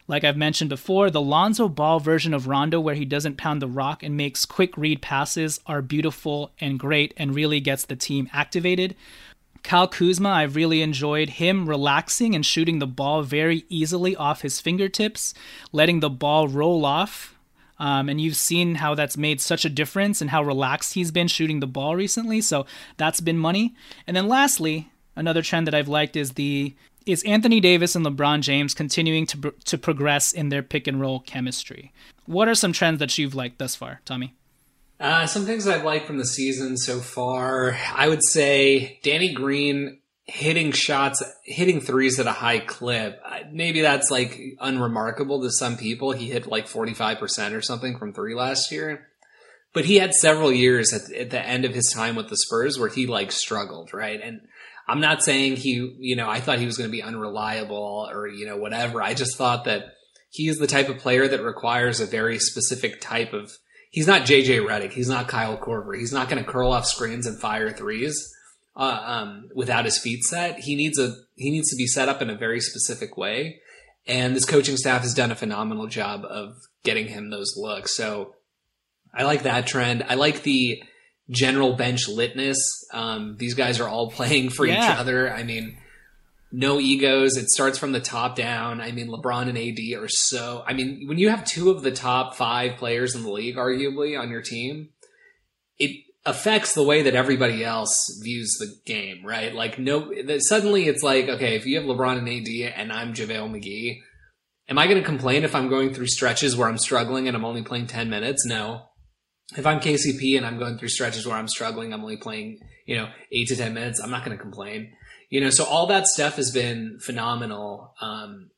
Like I've mentioned before, the Lonzo Ball version of Rondo where he doesn't pound the rock and makes quick read passes are beautiful and great and really gets the team activated. Kyle Kuzma, I've really enjoyed him relaxing and shooting the ball very easily off his fingertips, letting the ball roll off. Um, and you've seen how that's made such a difference and how relaxed he's been shooting the ball recently. So that's been money. And then lastly, another trend that I've liked is the is Anthony Davis and LeBron James continuing to to progress in their pick and roll chemistry. What are some trends that you've liked thus far, Tommy? Uh, some things I've liked from the season so far, I would say Danny Green hitting shots, hitting threes at a high clip. Maybe that's like unremarkable to some people. He hit like forty-five percent or something from three last year, but he had several years at, at the end of his time with the Spurs where he like struggled. Right. And I'm not saying he, you know, I thought he was going to be unreliable or, you know, whatever. I just thought that he is the type of player that requires a very specific type of, he's not J J Redick. He's not Kyle Korver. He's not going to curl off screens and fire threes. Uh, um, without his feet set, he needs a he needs to be set up in a very specific way, and this coaching staff has done a phenomenal job of getting him those looks. So I like that trend. I like the general bench litness. Um, these guys are all playing for yeah. each other. I mean, no egos. It starts from the top down. I mean, LeBron and A D are so. I mean, when you have two of the top five players in the league, arguably on your team, it affects the way that everybody else views the game, right? Like, no, suddenly it's like, okay, if you have LeBron and A D and I'm JaVale McGee, am I going to complain if I'm going through stretches where I'm struggling and I'm only playing ten minutes? No. If I'm K C P and I'm going through stretches where I'm struggling, I'm only playing, you know, eight to ten minutes, I'm not going to complain. You know, so all that stuff has been phenomenal. Um,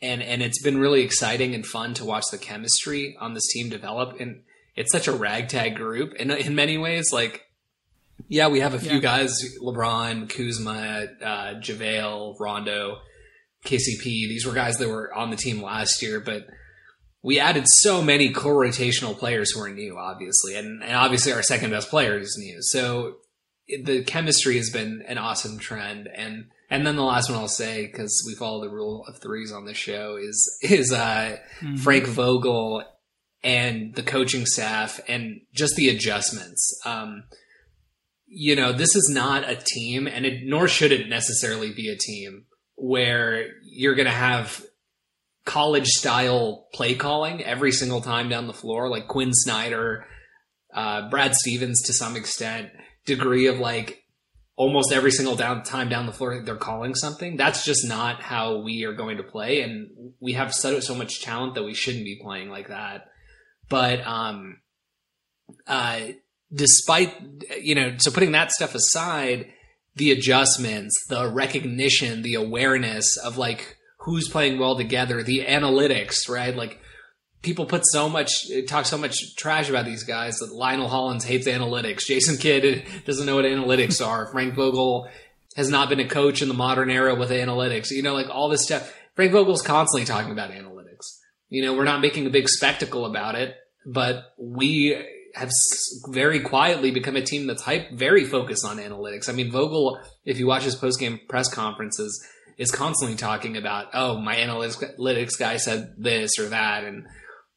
and, and it's been really exciting and fun to watch the chemistry on this team develop. And it's such a ragtag group. And in many ways, like, yeah, we have a few yeah. guys, LeBron, Kuzma, uh, JaVale, Rondo, K C P. These were guys that were on the team last year, but we added so many core rotational players who are new, obviously. And, and obviously our second best player is new. So it, the chemistry has been an awesome trend. And, and then the last one I'll say, because we follow the rule of threes on this show, is, is uh, mm-hmm. Frank Vogel and the coaching staff and just the adjustments. Um, you know, this is not a team, and it, nor should it necessarily be a team where you're going to have college style play calling every single time down the floor, like Quinn Snyder, uh, Brad Stevens, to some extent, degree of like, almost every single down time down the floor, they're calling something. That's just not how we are going to play. And we have so, so much talent that we shouldn't be playing like that. But um, uh, despite, you know, so putting that stuff aside, the adjustments, the recognition, the awareness of like who's playing well together, the analytics, right? Like people put so much, talk so much trash about these guys that Lionel Hollins hates analytics. Jason Kidd doesn't know what analytics are. Frank Vogel has not been a coach in the modern era with analytics. You know, like all this stuff. Frank Vogel's constantly talking about analytics. You know, we're not making a big spectacle about it, but we have very quietly become a team that's hype, very focused on analytics. I mean, Vogel, if you watch his post-game press conferences, is constantly talking about, oh, my analytics guy said this or that. And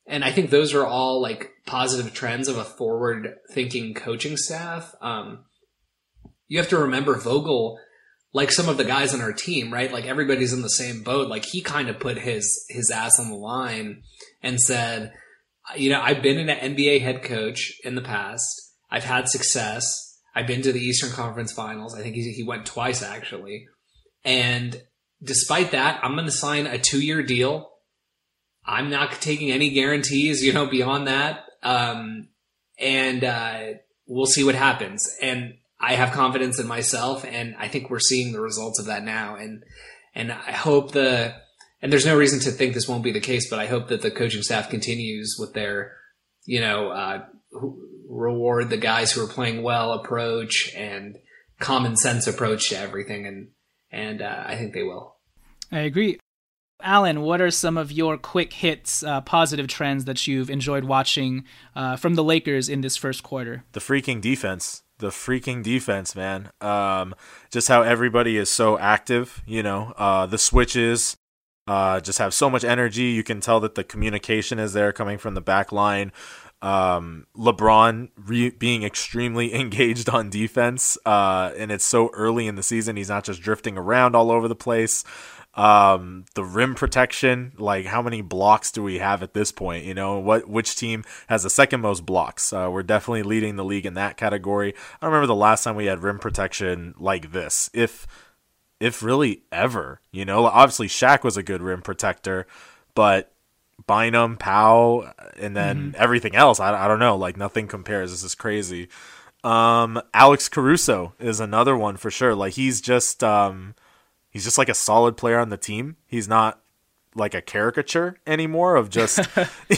and I think those are all like positive trends of a forward-thinking coaching staff. Um, you have to remember Vogel, like some of the guys on our team, right? Like everybody's in the same boat. Like he kind of put his, his ass on the line and said, you know, I've been an N B A head coach in the past. I've had success. I've been to the Eastern Conference Finals. I think he, he went twice actually. And despite that, I'm going to sign a two-year deal. I'm not taking any guarantees, you know, beyond that. Um, and uh, we'll see what happens. And I have confidence in myself, and I think we're seeing the results of that now. And and I hope the – and there's no reason to think this won't be the case, but I hope that the coaching staff continues with their, you know, uh, reward the guys who are playing well approach and common sense approach to everything. And, and uh, I think they will. I agree. Alan, what are some of your quick hits, uh, positive trends that you've enjoyed watching uh, from the Lakers in this first quarter? The freaking defense. The freaking defense, man. Um, just how everybody is so active, you know, uh, the switches uh, just have so much energy. You can tell that the communication is there coming from the back line. Um, LeBron re- being extremely engaged on defense, uh, and it's so early in the season. He's not just drifting around all over the place. Um, the rim protection, like how many blocks do we have at this point? You know, what, which team has the second most blocks? Uh, we're definitely leading the league in that category. I don't remember the last time we had rim protection like this, if, if really ever, you know, obviously Shaq was a good rim protector, but Bynum, Powell, and then mm-hmm. everything else, I, I don't know, like nothing compares. This is crazy. Um, Alex Caruso is another one for sure. Like he's just, um, He's just like a solid player on the team. He's not like a caricature anymore of just,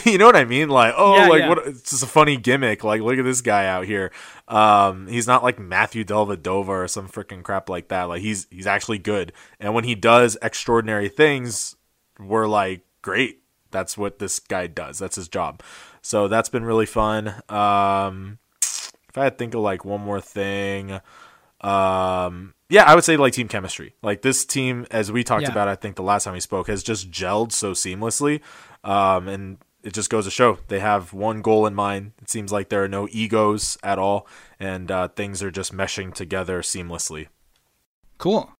you know what I mean? Like, oh, yeah, like yeah. what? It's just a funny gimmick. Like, look at this guy out here. Um, he's not like Matthew Dellavedova or some freaking crap like that. Like he's, he's actually good. And when he does extraordinary things, we're like, great. That's what this guy does. That's his job. So that's been really fun. Um, if I had to think of like one more thing, um, yeah, I would say like team chemistry. Like this team, as we talked yeah. about, I think the last time we spoke, has just gelled so seamlessly. Um, and it just goes to show they have one goal in mind. It seems like there are no egos at all, and uh, things are just meshing together seamlessly. Cool.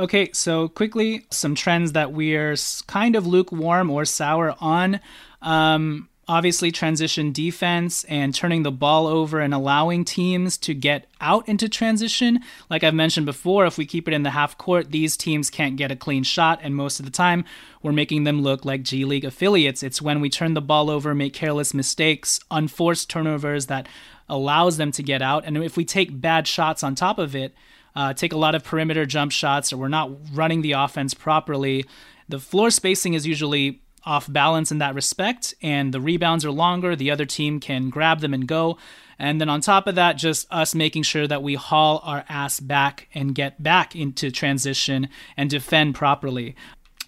Okay, so quickly, some trends that we're kind of lukewarm or sour on. Um, Obviously, transition defense and turning the ball over and allowing teams to get out into transition. Like I've mentioned before, if we keep it in the half court, these teams can't get a clean shot. And most of the time, we're making them look like G League affiliates. It's when we turn the ball over, make careless mistakes, unforced turnovers that allows them to get out. And if we take bad shots on top of it, uh, take a lot of perimeter jump shots, or we're not running the offense properly, the floor spacing is usually off balance in that respect, and the rebounds are longer, the other team can grab them and go. And then on top of that, just us making sure that we haul our ass back and get back into transition and defend properly.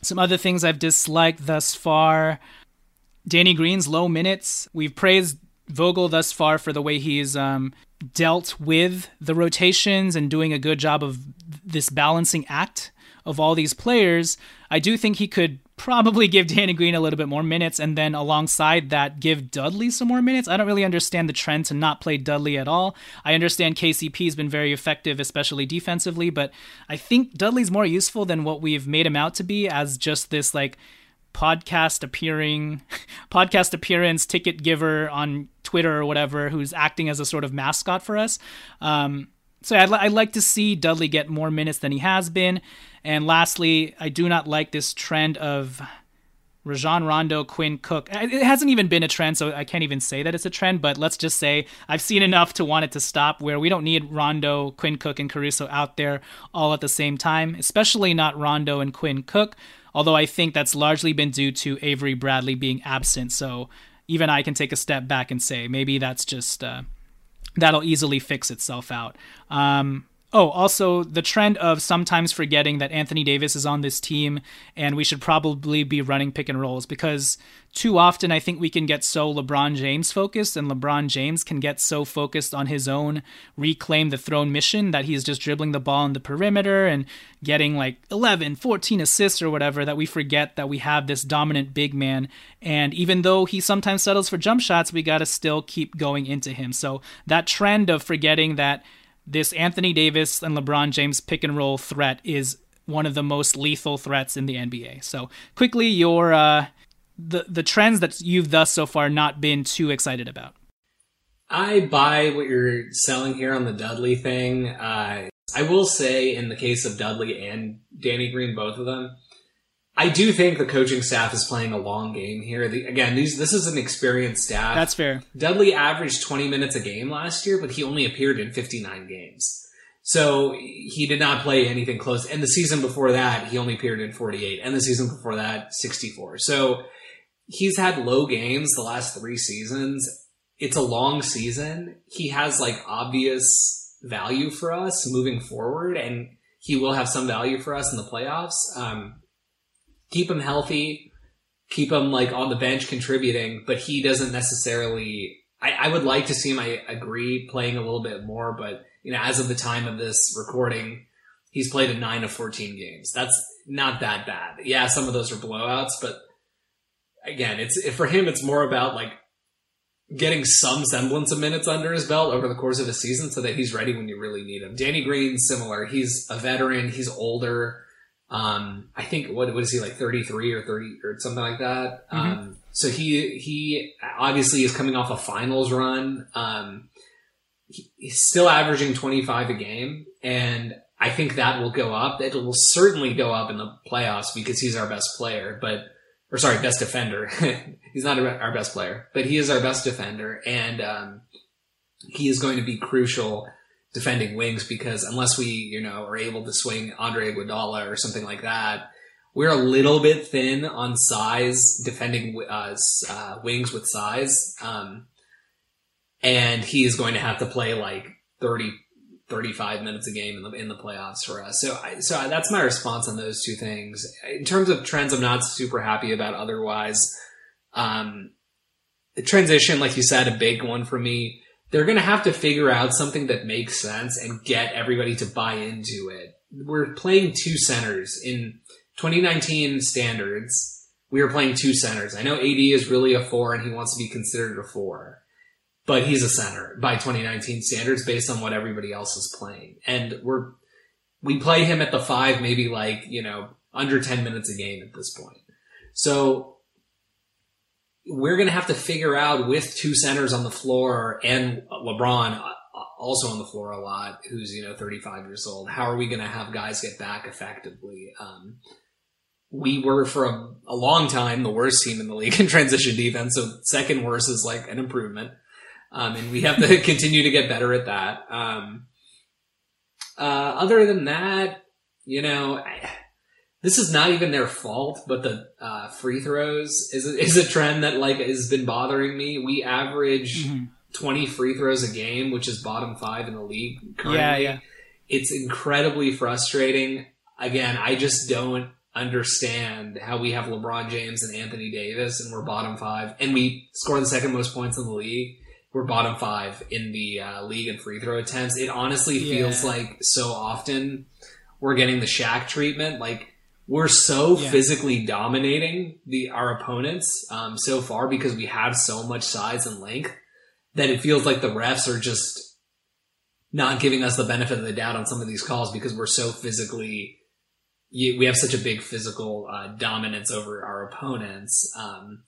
Some other things I've disliked thus far, Danny Green's low minutes. We've praised Vogel thus far for the way he's um, dealt with the rotations and doing a good job of this balancing act of all these players. I do think he could probably give Danny Green a little bit more minutes, and then alongside that, give Dudley some more minutes. I don't really understand the trend to not play Dudley at all. I understand K C P has been very effective, especially defensively, but I think Dudley's more useful than what we've made him out to be as just this like podcast appearing, podcast appearance ticket giver on Twitter or whatever, who's acting as a sort of mascot for us. Um, So I'd, li- I'd like to see Dudley get more minutes than he has been. And lastly, I do not like this trend of Rajon Rondo, Quinn Cook. It hasn't even been a trend, so I can't even say that it's a trend, but let's just say I've seen enough to want it to stop, where we don't need Rondo, Quinn Cook, and Caruso out there all at the same time, especially not Rondo and Quinn Cook, although I think that's largely been due to Avery Bradley being absent. So even I can take a step back and say maybe that's just, uh, that'll easily fix itself out. Um, Oh, also the trend of sometimes forgetting that Anthony Davis is on this team and we should probably be running pick and rolls, because too often I think we can get so LeBron James focused, and LeBron James can get so focused on his own reclaim the throne mission that he's just dribbling the ball in the perimeter and getting like eleven, fourteen assists or whatever, that we forget that we have this dominant big man. And even though he sometimes settles for jump shots, we got to still keep going into him. So that trend of forgetting that this Anthony Davis and LeBron James pick and roll threat is one of the most lethal threats in the N B A. So quickly, your uh, the the trends that you've thus so far not been too excited about. I buy what you're selling here on the Dudley thing. Uh, I will say, in the case of Dudley and Danny Green, both of them, I do think the coaching staff is playing a long game here. The, again, these, this is an experienced staff. That's fair. Dudley averaged twenty minutes a game last year, but he only appeared in fifty-nine games. So he did not play anything close. And the season before that, he only appeared in forty-eight. And the season before that, sixty-four. So he's had low games the last three seasons. It's a long season. He has like obvious value for us moving forward, and he will have some value for us in the playoffs. Um, Keep him healthy, keep him like on the bench contributing, but he doesn't necessarily, I, I would like to see him, I agree, playing a little bit more, but you know, as of the time of this recording, he's played in nine of fourteen games. That's not that bad. Yeah, some of those are blowouts, but again, it's for him, it's more about like getting some semblance of minutes under his belt over the course of a season so that he's ready when you really need him. Danny Green, similar. He's a veteran, he's older. Um, I think what what is he like thirty-three or thirty or something like that. Mm-hmm. Um, so he he obviously is coming off a finals run. Um, he, he's still averaging twenty-five a game, and I think that will go up. It will certainly go up in the playoffs because he's our best player, but or sorry, best defender. He's not our best player, but he is our best defender, and um, he is going to be crucial defending wings, because unless we, you know, are able to swing Andre Iguodala or something like that, we're a little bit thin on size defending uh, uh, wings with size. Um, and he is going to have to play like thirty, thirty-five minutes a game in the, in the playoffs for us. So, I, so I, that's my response on those two things. In terms of trends, I'm not super happy about otherwise. Um, the transition, like you said, a big one for me. They're going to have to figure out something that makes sense and get everybody to buy into it. We're playing two centers. In twenty nineteen standards, we were playing two centers. I know A D is really a four and he wants to be considered a four, but he's a center by twenty nineteen standards based on what everybody else is playing. And we're, we play him at the five, maybe like, you know, under ten minutes a game at this point. So we're going to have to figure out with two centers on the floor and LeBron also on the floor a lot, who's, you know, thirty-five years old. How are we going to have guys get back effectively? Um, we were for a, a long time the worst team in the league in transition defense. So second worst is like an improvement. Um, and we have to continue to get better at that. Um, uh, other than that, you know, I, this is not even their fault, but the uh, free throws is a, is a trend that like has been bothering me. We average mm-hmm. twenty free throws a game, which is bottom five in the league currently. Yeah, yeah. It's incredibly frustrating. Again, I just don't understand how we have LeBron James and Anthony Davis, and we're bottom five, and we score the second most points in the league. We're bottom five in the uh, league in free throw attempts. It honestly feels yeah. like so often we're getting the Shaq treatment, like. We're so yeah. physically dominating the our opponents um, so far because we have so much size and length that it feels like the refs are just not giving us the benefit of the doubt on some of these calls because we're so physically – we have such a big physical uh, dominance over our opponents. Um,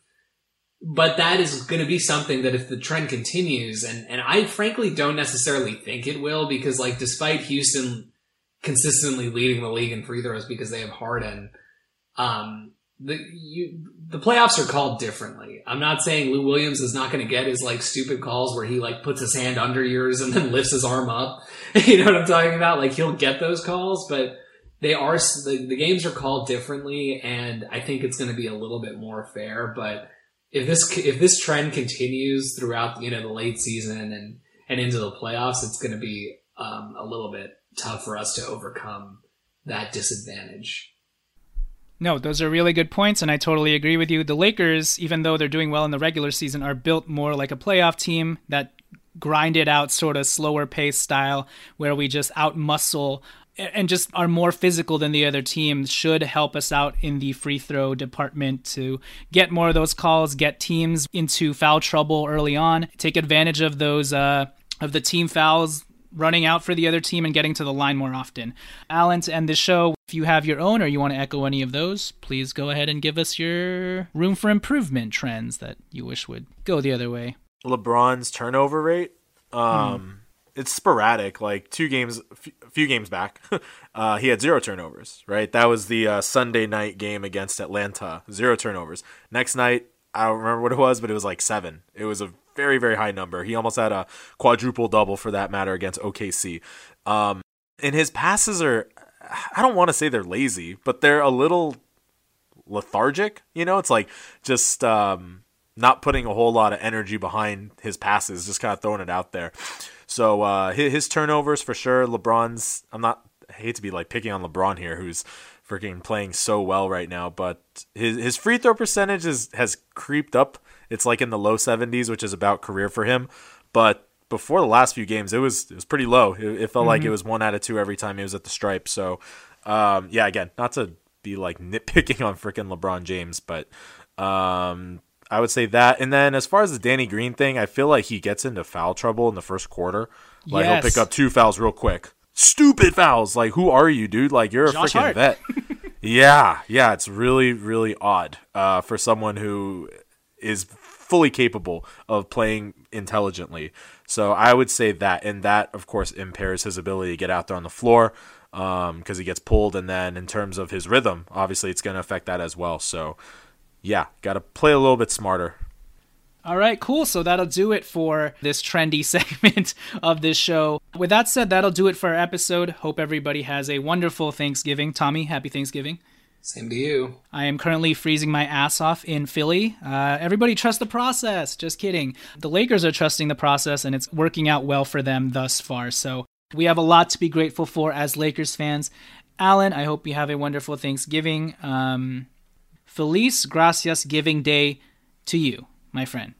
but that is going to be something that if the trend continues, and, and I frankly don't necessarily think it will, because like despite Houston – consistently leading the league in free throws because they have Harden. Um, the you, the playoffs are called differently. I'm not saying Lou Williams is not going to get his like stupid calls where he like puts his hand under yours and then lifts his arm up. You know what I'm talking about? Like he'll get those calls, but they are the, the games are called differently, and I think it's going to be a little bit more fair. But if this if this trend continues throughout you know the late season and and into the playoffs, it's going to be um, a little bit tough for us to overcome that disadvantage. No, those are really good points, and I totally agree with you. The Lakers, even though they're doing well in the regular season, are built more like a playoff team, that grinded out sort of slower pace style where we just out-muscle and just are more physical than the other team should help us out in the free throw department to get more of those calls, get teams into foul trouble early on, take advantage of those uh, of the team fouls, running out for the other team and getting to the line more often. Alan, to end the show, if you have your own or you want to echo any of those, please go ahead and give us your room for improvement trends that you wish would go the other way. LeBron's turnover rate, um, hmm. it's sporadic. Like two games, a few games back, uh, he had zero turnovers, right? That was the uh, Sunday night game against Atlanta, zero turnovers. Next night, I don't remember what it was, but it was like seven. It was a very, very high number. He almost had a quadruple double for that matter against O K C. Um, and his passes are, I don't want to say they're lazy, but they're a little lethargic. You know, it's like just um, not putting a whole lot of energy behind his passes, just kind of throwing it out there. So uh, his, his turnovers for sure. LeBron's, I'm not, I hate to be like picking on LeBron here, who's freaking playing so well right now, but his his free throw percentage is, has creeped up. It's like in the low seventies, which is about career for him. But before the last few games, it was it was pretty low. It, it felt mm-hmm. like it was one out of two every time he was at the stripe. So, um, yeah, again, not to be like nitpicking on freaking LeBron James, but um, I would say that. And then as far as the Danny Green thing, I feel like he gets into foul trouble in the first quarter. Like yes. he'll pick up two fouls real quick. Stupid fouls. Like, who are you, dude? Like, you're a Josh freaking Hart. vet. yeah, yeah, it's really, really odd uh, for someone who is fully capable of playing intelligently. So I would say that, and that of course impairs his ability to get out there on the floor um because he gets pulled, and then in terms of his rhythm, obviously it's going to affect that as well. So yeah, got to play a little bit smarter. All right, cool. So that'll do it for this trendy segment of this show. With that said, that'll do it for our episode. Hope everybody has a wonderful Thanksgiving. Tommy, happy Thanksgiving. Same to you. I am currently freezing my ass off in Philly. Uh, everybody trust the process. Just kidding. The Lakers are trusting the process, and it's working out well for them thus far. So we have a lot to be grateful for as Lakers fans. Alan, I hope you have a wonderful Thanksgiving. Um, Feliz Gracias Giving Day to you, my friend.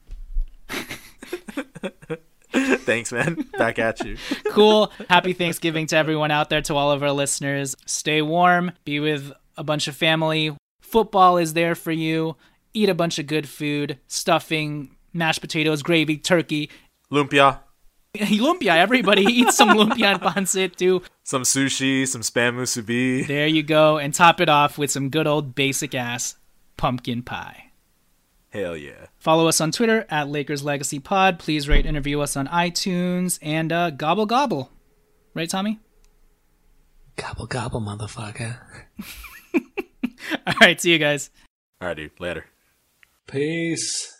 Thanks, man. Back at you. Cool. Happy Thanksgiving to everyone out there, to all of our listeners. Stay warm. Be with a bunch of family. Football is there for you. Eat a bunch of good food, stuffing, mashed potatoes, gravy, turkey. Lumpia. Lumpia, everybody. Eat some lumpia and pancit too. Some sushi, some spam musubi. There you go. And top it off with some good old basic ass pumpkin pie. Hell yeah. Follow us on Twitter at Lakers Legacy Pod. Please rate and review us on iTunes, and uh, gobble gobble. Right, Tommy? Gobble gobble, motherfucker. All right, see you guys. All right, dude. Later. Peace.